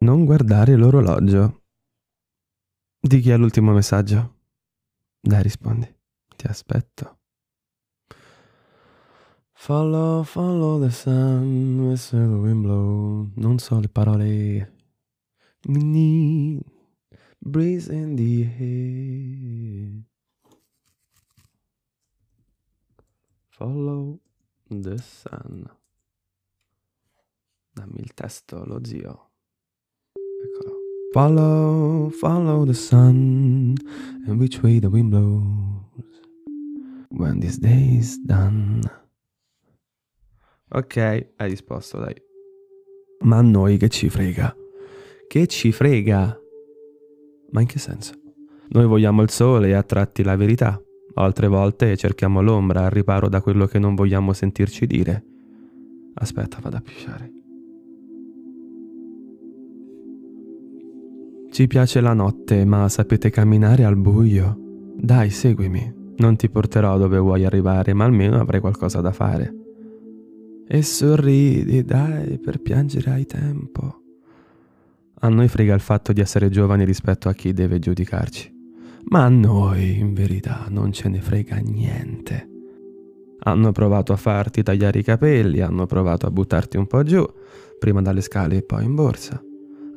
Non guardare l'orologio. Di chi è l'ultimo messaggio? Dai, rispondi. Ti aspetto. Follow, follow the sun, as the wind blows. Non so le parole. Breeze in the air. Follow the sun. Dammi il testo, lo zio. Eccolo. Follow, follow the sun, and which way the wind blows, when this day is done. Ok, hai risposto, dai. Ma a noi che ci frega? Che ci frega? Ma in che senso? Noi vogliamo il sole e a tratti la verità. Altre volte cerchiamo l'ombra al riparo da quello che non vogliamo sentirci dire. Aspetta, vado a pisciare. Ci piace la notte, ma sapete camminare al buio? Dai, seguimi. Non ti porterò dove vuoi arrivare, ma almeno avrai qualcosa da fare. E sorridi, dai, per piangere hai tempo. A noi frega il fatto di essere giovani rispetto a chi deve giudicarci. Ma a noi, in verità, non ce ne frega niente. Hanno provato a farti tagliare i capelli, hanno provato a buttarti un po' giù, prima dalle scale e poi in borsa.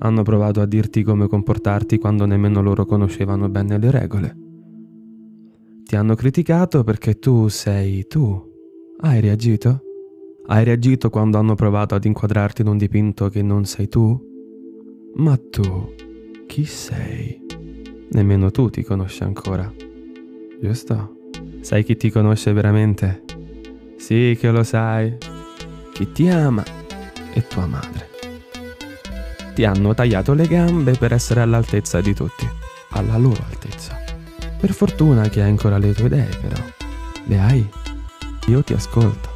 Hanno provato a dirti come comportarti quando nemmeno loro conoscevano bene le regole. Ti hanno criticato perché tu sei tu. Hai reagito? Hai reagito quando hanno provato ad inquadrarti in un dipinto che non sei tu? Ma tu, chi sei? Nemmeno tu ti conosci ancora, giusto? Sai chi ti conosce veramente? Sì che lo sai. Chi ti ama è tua madre. Ti hanno tagliato le gambe per essere all'altezza di tutti, alla loro altezza. Per fortuna che hai ancora le tue idee, però. Le hai? Io ti ascolto.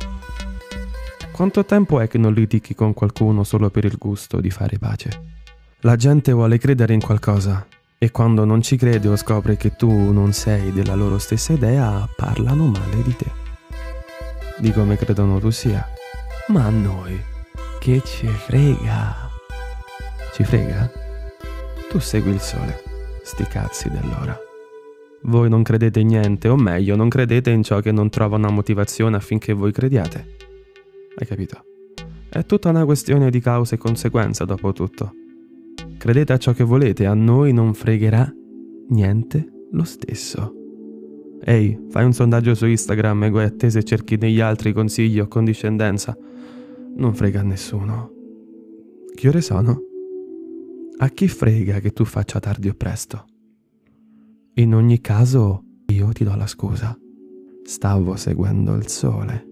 Quanto tempo è che non litighi con qualcuno solo per il gusto di fare pace? La gente vuole credere in qualcosa e quando non ci crede o scopre che tu non sei della loro stessa idea, parlano male di te, di come credono tu sia. Ma a noi che ci frega? Ci frega? Tu segui il sole, sti cazzi dell'ora. Voi non credete in niente, o meglio, non credete in ciò che non trova una motivazione affinché voi crediate. Hai capito? È tutta una questione di causa e conseguenza, dopo tutto. Credete a ciò che volete, a noi non fregherà niente lo stesso. Ehi, fai un sondaggio su Instagram e guai a te se cerchi negli altri consigli o condiscendenza. Non frega a nessuno. Che ore sono? A chi frega che tu faccia tardi o presto? In ogni caso, io ti do la scusa. Stavo seguendo il sole.